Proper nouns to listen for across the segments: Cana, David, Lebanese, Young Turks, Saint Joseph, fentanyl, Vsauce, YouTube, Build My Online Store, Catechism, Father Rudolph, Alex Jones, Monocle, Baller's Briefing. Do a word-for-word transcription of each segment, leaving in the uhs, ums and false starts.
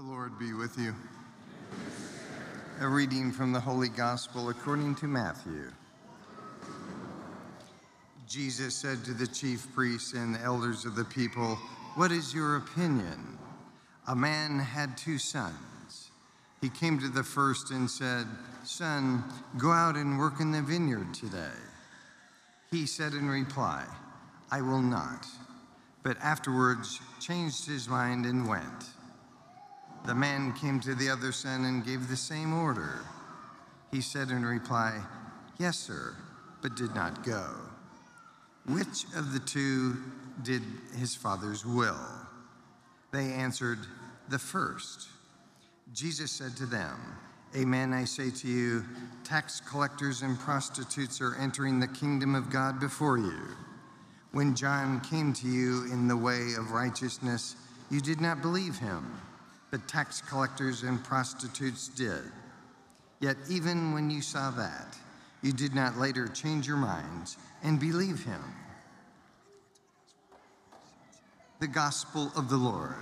The Lord be with you. A reading from the Holy Gospel according to Matthew. Jesus said to the chief priests and the elders of the people, "What is your opinion? A man had two sons. He came to the first and said, 'Son, go out and work in the vineyard today.' He said in reply, 'I will not,' but afterwards changed his mind and went. The man came to the other son and gave the same order. He said in reply, 'Yes, sir,' but did not go. Which of the two did his father's will?" They answered, "The first." Jesus said to them, "Amen, I say to you, tax collectors and prostitutes are entering the kingdom of God before you. When John came to you in the way of righteousness, you did not believe him. The tax collectors and prostitutes did. Yet even when you saw that, you did not later change your minds and believe him." The Gospel of the Lord.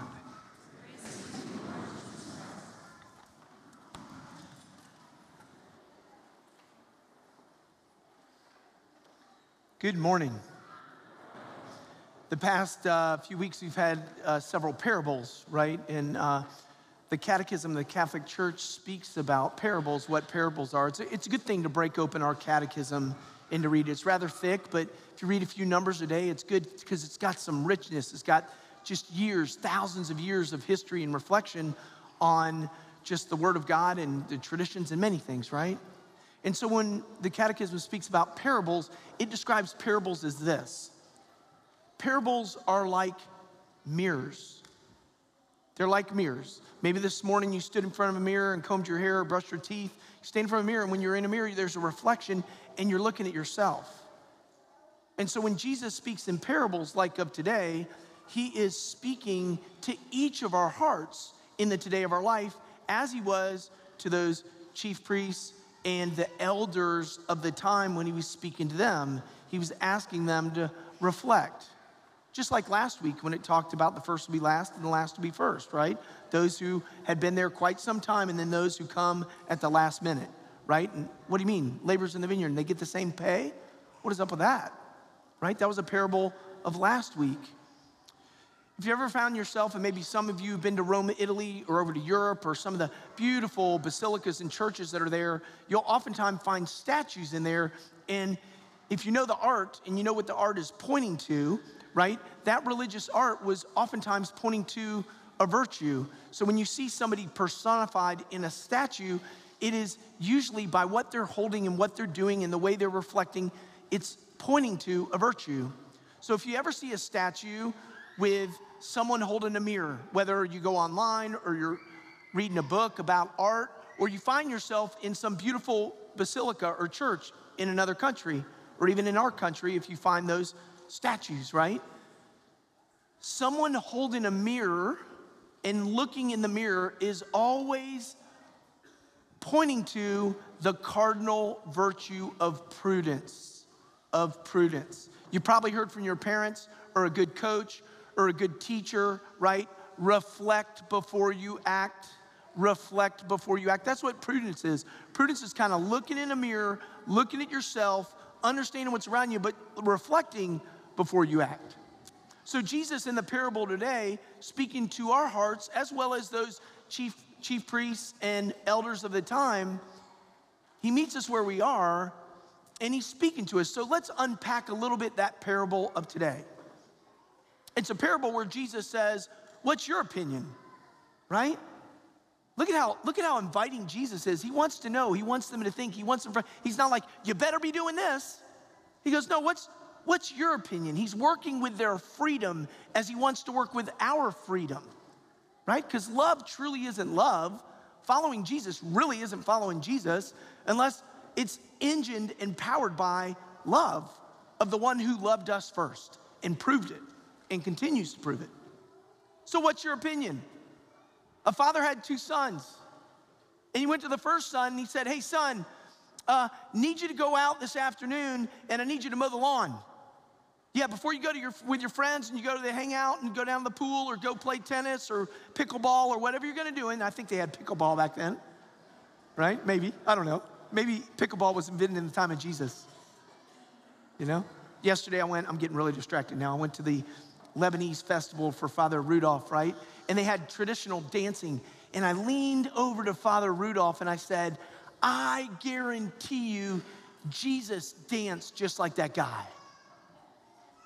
Good morning. The past uh, few weeks, we've had uh, several parables, right? And uh, the Catechism of the Catholic Church speaks about parables, what parables are. It's a, it's a good thing to break open our catechism and to read it. It's rather thick, but if you read a few numbers a day, it's good because it's got some richness. It's got just years, thousands of years of history and reflection on just the Word of God and the traditions and many things, right? And so when the Catechism speaks about parables, it describes parables as this. Parables are like mirrors. They're like mirrors. Maybe this morning you stood in front of a mirror and combed your hair or brushed your teeth. You stand in front of a mirror, and when you're in a mirror, there's a reflection, and you're looking at yourself. And so when Jesus speaks in parables like of today, he is speaking to each of our hearts in the today of our life, as he was to those chief priests and the elders of the time when he was speaking to them. He was asking them to reflect. Just like last week when it talked about the first to be last and the last to be first, right? Those who had been there quite some time and then those who come at the last minute, right? And what do you mean? Laborers in the vineyard and they get the same pay? What is up with that, right? That was a parable of last week. If you ever found yourself, and maybe some of you have been to Rome, Italy, or over to Europe, or some of the beautiful basilicas and churches that are there, you'll oftentimes find statues in there. And if you know the art and you know what the art is pointing to, right, that religious art was oftentimes pointing to a virtue. So when you see somebody personified in a statue, it is usually by what they're holding and what they're doing and the way they're reflecting, it's pointing to a virtue. So if you ever see a statue with someone holding a mirror, whether you go online or you're reading a book about art, or you find yourself in some beautiful basilica or church in another country, or even in our country, if you find those statues, right? Someone holding a mirror and looking in the mirror is always pointing to the cardinal virtue of prudence, of prudence. You probably heard from your parents or a good coach or a good teacher, right? Reflect before you act. Reflect before you act. That's what prudence is. Prudence is kind of looking in a mirror, looking at yourself, understanding what's around you, but reflecting before you act. So Jesus in the parable today, speaking to our hearts, as well as those chief, chief priests and elders of the time, he meets us where we are, and he's speaking to us. So let's unpack a little bit that parable of today. It's a parable where Jesus says, "What's your opinion?" Right? Look at how look at how inviting Jesus is. He wants to know. He wants them to think. He wants them. For, he's not like, "You better be doing this." He goes, "No, what's what's your opinion?" He's working with their freedom as he wants to work with our freedom, right? Because love truly isn't love. Following Jesus really isn't following Jesus unless it's engined and powered by love of the one who loved us first and proved it and continues to prove it. So what's your opinion? A father had two sons, and he went to the first son, and he said, "Hey, son, uh, need you to go out this afternoon, and I need you to mow the lawn." Yeah, before you go to your, with your friends and you go to the hangout and go down to the pool or go play tennis or pickleball or whatever you're gonna do, and I think they had pickleball back then, right? Maybe, I don't know. Maybe pickleball was invented in the time of Jesus, you know? Yesterday I went, I'm getting really distracted now, I went to the Lebanese festival for Father Rudolph, right? And they had traditional dancing, and I leaned over to Father Rudolph and I said, I guarantee you Jesus danced just like that guy.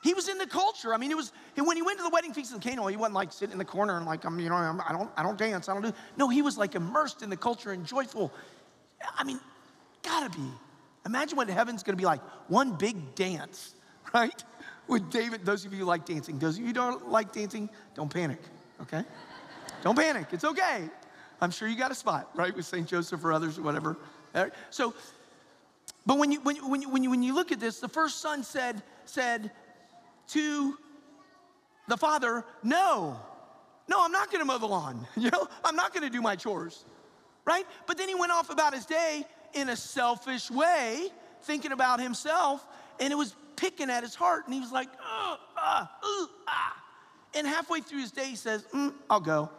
He was in the culture. I mean, it was, and when he went to the wedding feast in Cana, he wasn't like sitting in the corner and like, I'm, you know, I'm, I don't, I don't dance, I don't do, no, he was like immersed in the culture and joyful. I mean, gotta be. Imagine what heaven's gonna be like, one big dance, right? With David, those of you who like dancing, those of you who don't like dancing, don't panic, okay? Don't panic, it's okay. I'm sure you got a spot, right? With Saint Joseph or others or whatever. Right? So, but when you, when, you, when, you, when, you, when you look at this, the first son said, said, to the father, no, no, I'm not gonna mow the lawn, you know? I'm not gonna do my chores, right? But then he went off about his day in a selfish way, thinking about himself, and it was picking at his heart, and he was like, uh, uh, uh, ah. And halfway through his day, he says, mm, I'll go.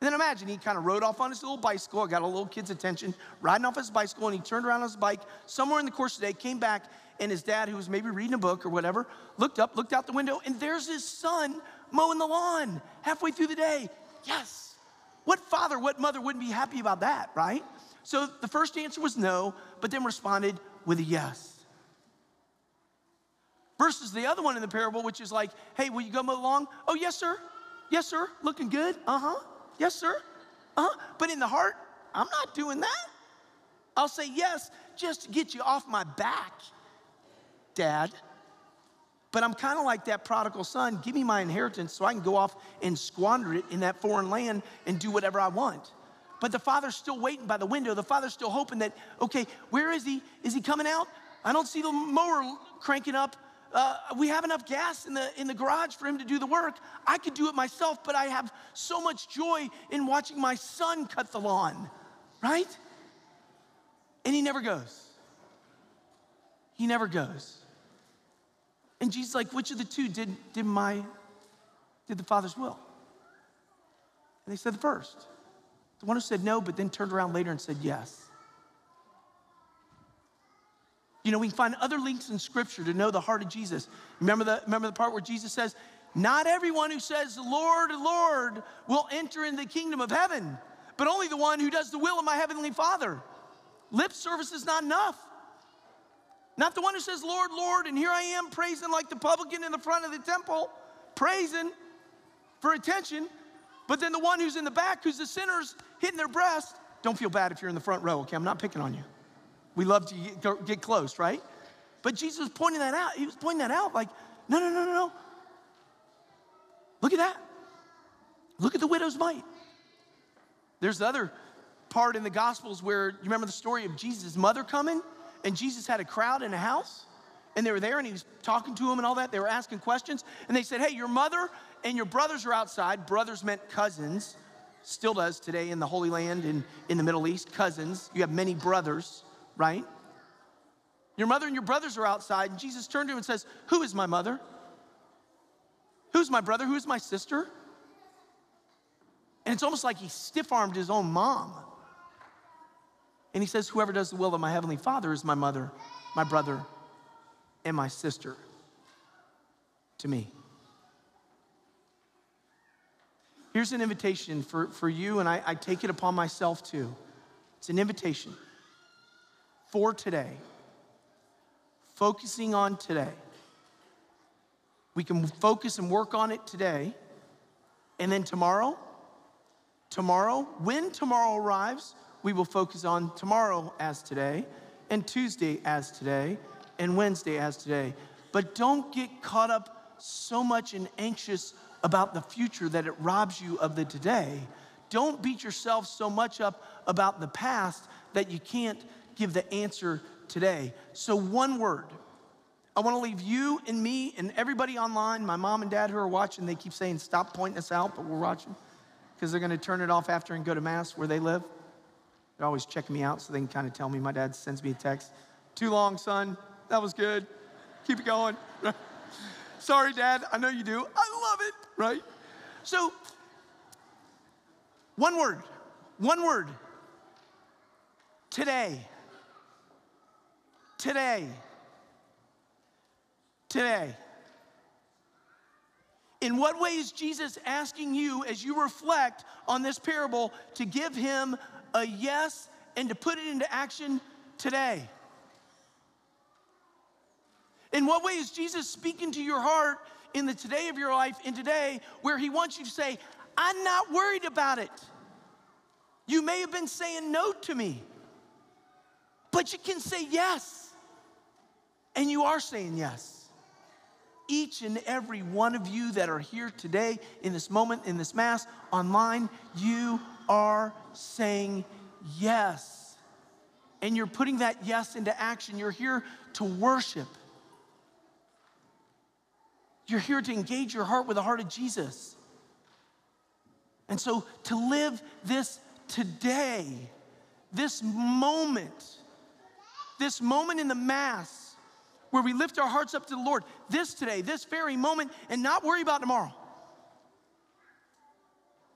And then imagine, he kind of rode off on his little bicycle, got a little kid's attention, riding off his bicycle, and he turned around on his bike, somewhere in the course of the day, came back, and his dad, who was maybe reading a book or whatever, looked up, looked out the window, and there's his son mowing the lawn halfway through the day. Yes. What father, what mother wouldn't be happy about that, right? So the first answer was no, but then responded with a yes. Versus the other one in the parable, which is like, hey, will you go mow the lawn? Oh, yes, sir. Yes, sir. Looking good. Uh-huh. Yes, sir. Uh-huh. But in the heart, I'm not doing that. I'll say yes just to get you off my back, Dad, but I'm kind of like that prodigal son. Give me my inheritance so I can go off and squander it in that foreign land and do whatever I want. But the father's still waiting by the window. The father's still hoping that, okay, where is he? Is he coming out? I don't see the mower cranking up. Uh, we have enough gas in the, in the garage for him to do the work. I could do it myself, but I have so much joy in watching my son cut the lawn, right? And he never goes. He never goes. And Jesus is like, which of the two did, did my, did the father's will? And they said the first. The one who said no, but then turned around later and said yes. You know, we can find other links in scripture to know the heart of Jesus. Remember the, remember the part where Jesus says, not everyone who says, Lord, Lord, will enter into the kingdom of heaven, but only the one who does the will of my heavenly Father. Lip service is not enough. Not the one who says, Lord, Lord, and here I am praising like the publican in the front of the temple, praising for attention, but then the one who's in the back, who's the sinners, hitting their breast. Don't feel bad if you're in the front row, okay? I'm not picking on you. We love to get close, right? But Jesus was pointing that out. He was pointing that out like, no, no, no, no, no. Look at that. Look at the widow's mite. There's the other part in the Gospels where, you remember the story of Jesus' mother coming? And Jesus had a crowd in a house, and they were there, and he was talking to them and all that. They were asking questions, and they said, hey, your mother and your brothers are outside. Brothers meant cousins, still does today in the Holy Land and in the Middle East, cousins. You have many brothers, right? Your mother and your brothers are outside, and Jesus turned to him and says, who is my mother? Who's my brother? Who's my sister? And it's almost like he stiff-armed his own mom. And he says, whoever does the will of my heavenly Father is my mother, my brother, and my sister to me. Here's an invitation for, for you, and I, I take it upon myself too. It's an invitation for today, focusing on today. We can focus and work on it today, and then tomorrow, tomorrow, when tomorrow arrives, we will focus on tomorrow as today, and Tuesday as today, and Wednesday as today. But don't get caught up so much and anxious about the future that it robs you of the today. Don't beat yourself so much up about the past that you can't give the answer today. So one word. I want to leave you and me and everybody online, my mom and dad who are watching, they keep saying stop pointing us out, but we're watching because they're going to turn it off after and go to Mass where they live. They're always checking me out so they can kind of tell me. My dad sends me a text. Too long, son. That was good. keep it going. Right? Sorry, Dad, I know you do. I love it, right? So, one word, one word. Today, today, today. In what way is Jesus asking you as you reflect on this parable to give him a yes and to put it into action today? In what way is Jesus speaking to your heart in the today of your life, in today, where he wants you to say, I'm not worried about it. You may have been saying no to me, but you can say yes. And you are saying yes. Each and every one of you that are here today, in this moment, in this Mass, online, you are saying yes. And you're putting that yes into action. You're here to worship. You're here to engage your heart with the heart of Jesus. And so to live this today, this moment, this moment in the Mass, where we lift our hearts up to the Lord, this today, this very moment, and not worry about tomorrow.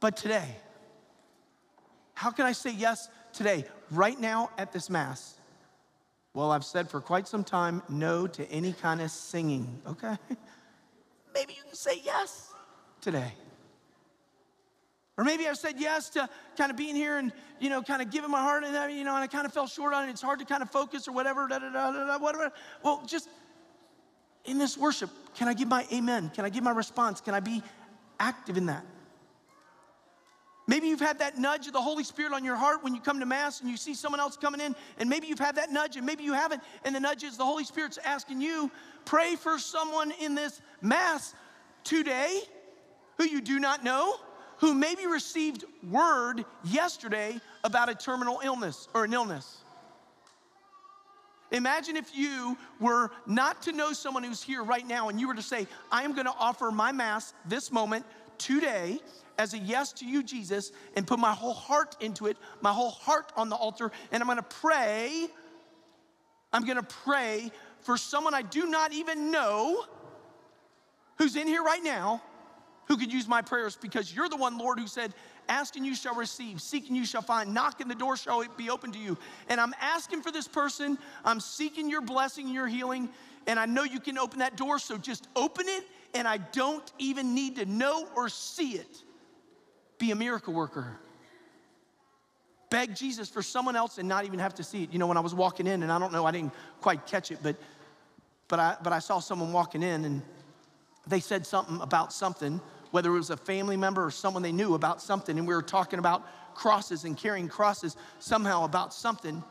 But today, how can I say yes today, right now at this Mass? Well, I've said for quite some time no to any kind of singing, okay? Maybe you can say yes today. Or maybe I've said yes to kind of being here and, you know, kind of giving my heart, and, you know, and I kind of fell short on it. It's hard to kind of focus or whatever, da, da, da, da, whatever. Well, just in this worship, can I give my amen? Can I give my response? Can I be active in that? Maybe you've had that nudge of the Holy Spirit on your heart when you come to Mass and you see someone else coming in, and maybe you've had that nudge, and maybe you haven't, and the nudge is the Holy Spirit's asking you, pray for someone in this Mass today who you do not know, who maybe received word yesterday about a terminal illness or an illness. Imagine if you were not to know someone who's here right now and you were to say, I am gonna offer my Mass this moment today as a yes to you, Jesus, and put my whole heart into it, my whole heart on the altar, and I'm gonna pray, I'm gonna pray for someone I do not even know who's in here right now, who could use my prayers, because you're the one, Lord, who said, ask and you shall receive, seek and you shall find, knock and the door shall be open to you. And I'm asking for this person, I'm seeking your blessing, your healing, and I know you can open that door, so just open it, and I don't even need to know or see it. Be a miracle worker. Beg Jesus for someone else and not even have to see it. You know, when I was walking in, and I don't know, I didn't quite catch it, but, but, I, but I saw someone walking in, and they said something about something, whether it was a family member or someone they knew about something, and we were talking about crosses and carrying crosses somehow about something.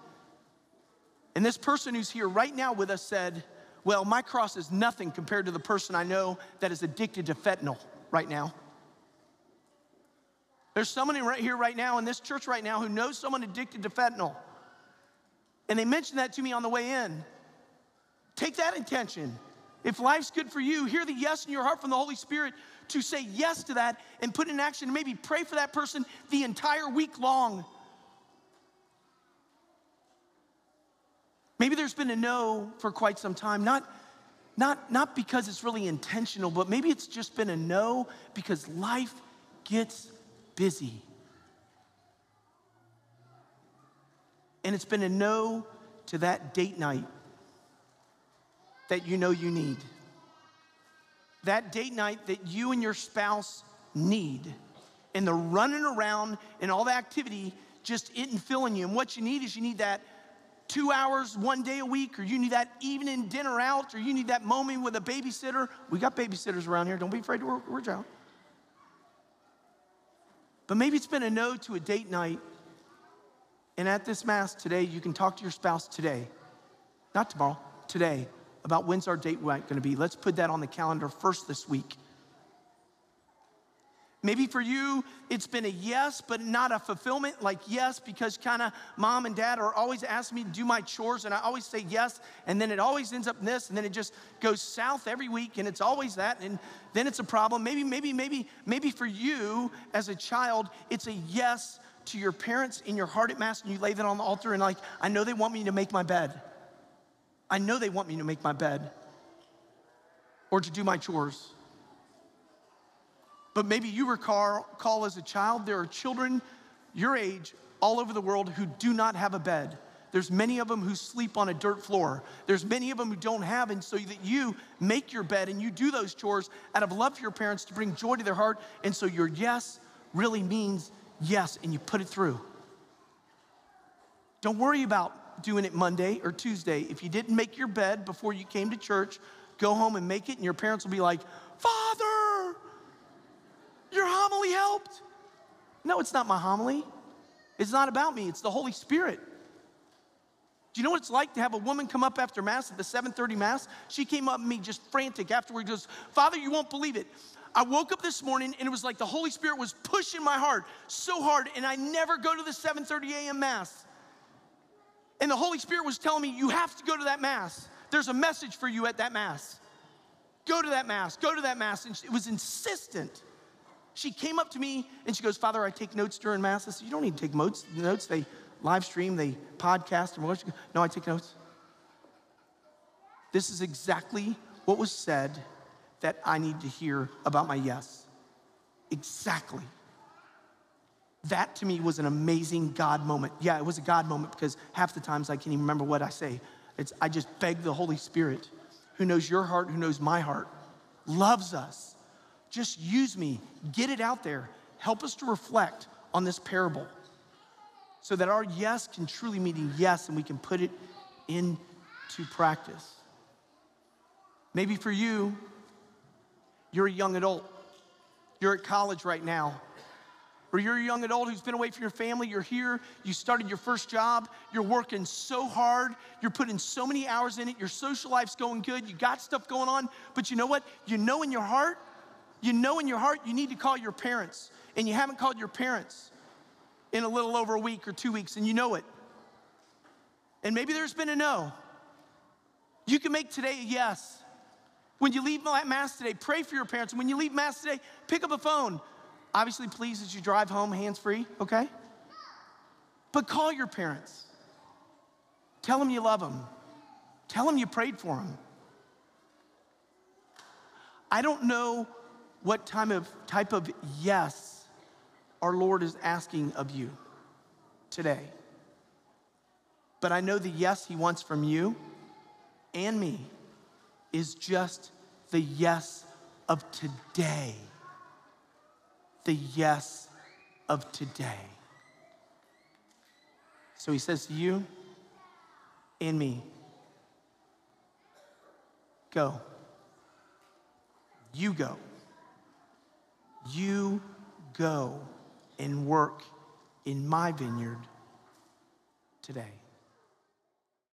And this person who's here right now with us said, well, my cross is nothing compared to the person I know that is addicted to fentanyl right now. There's someone right here right now in this church right now who knows someone addicted to fentanyl. And they mentioned that to me on the way in. Take that intention. If life's good for you, hear the yes in your heart from the Holy Spirit to say yes to that and put in action, and maybe pray for that person the entire week long. Maybe there's been a no for quite some time, not, not, not because it's really intentional, but maybe it's just been a no because life gets busy. And it's been a no to that date night that you know you need. That date night that you and your spouse need. And the running around and all the activity just isn't filling you. And what you need is you need that two hours one day a week, or you need that evening dinner out, or you need that moment with a babysitter. We got babysitters around here. Don't be afraid to work, work out. But maybe it's been a no to a date night. And at this Mass today, you can talk to your spouse today. Not tomorrow, today. About when's our date night gonna be. Let's put that on the calendar first this week. Maybe for you, it's been a yes, but not a fulfillment, like yes, because kinda mom and dad are always asking me to do my chores, and I always say yes, and then it always ends up this, and then it just goes south every week, and it's always that, and then it's a problem. Maybe, maybe, maybe, maybe for you as a child, it's a yes to your parents in your heart at Mass, and you lay that on the altar, and like, I know they want me to make my bed. I know they want me to make my bed, or to do my chores. But maybe you recall, recall as a child, there are children your age all over the world who do not have a bed. There's many of them who sleep on a dirt floor. There's many of them who don't have, and so that you make your bed and you do those chores out of love for your parents to bring joy to their heart. And so your yes really means yes, and you put it through. Don't worry about doing it Monday or Tuesday. If you didn't make your bed before you came to church, go home and make it, and your parents will be like, "Father, your homily helped." No, it's not my homily. It's not about me. It's the Holy Spirit. Do you know what it's like to have a woman come up after Mass, at the seven thirty Mass? She came up to me just frantic afterward, goes, "Father, you won't believe it. I woke up this morning and it was like the Holy Spirit was pushing my heart so hard, and I never go to the seven thirty a m Mass. And the Holy Spirit was telling me, you have to go to that Mass. There's a message for you at that Mass. Go to that Mass, go to that Mass." And it was insistent. She came up to me and she goes, "Father, I take notes during Mass." I said, "You don't need to take notes. Notes, they live stream, they podcast." And goes, "No, I take notes." This is exactly what was said that I need to hear about my yes. Exactly. That to me was an amazing God moment. Yeah, it was a God moment, because half the times I can't even remember what I say. It's, I just beg the Holy Spirit, who knows your heart, who knows my heart, loves us. Just use me, get it out there. Help us to reflect on this parable so that our yes can truly mean yes and we can put it into practice. Maybe for you, you're a young adult. You're at college right now. Or you're a young adult who's been away from your family, you're here, you started your first job, you're working so hard, you're putting so many hours in it, your social life's going good, you got stuff going on, but you know what? You know in your heart, you know in your heart you need to call your parents, and you haven't called your parents in a little over a week or two weeks, and you know it. And maybe there's been a no. You can make today a yes. When you leave Mass today, pray for your parents. And when you leave Mass today, pick up a phone. Obviously, please, as you drive home, hands-free, okay? But call your parents. Tell them you love them. Tell them you prayed for them. I don't know what time of, type of yes our Lord is asking of you today. But I know the yes he wants from you and me is just the yes of today. The yes of today. So he says to you and me, go. You go. You go and work in my vineyard today.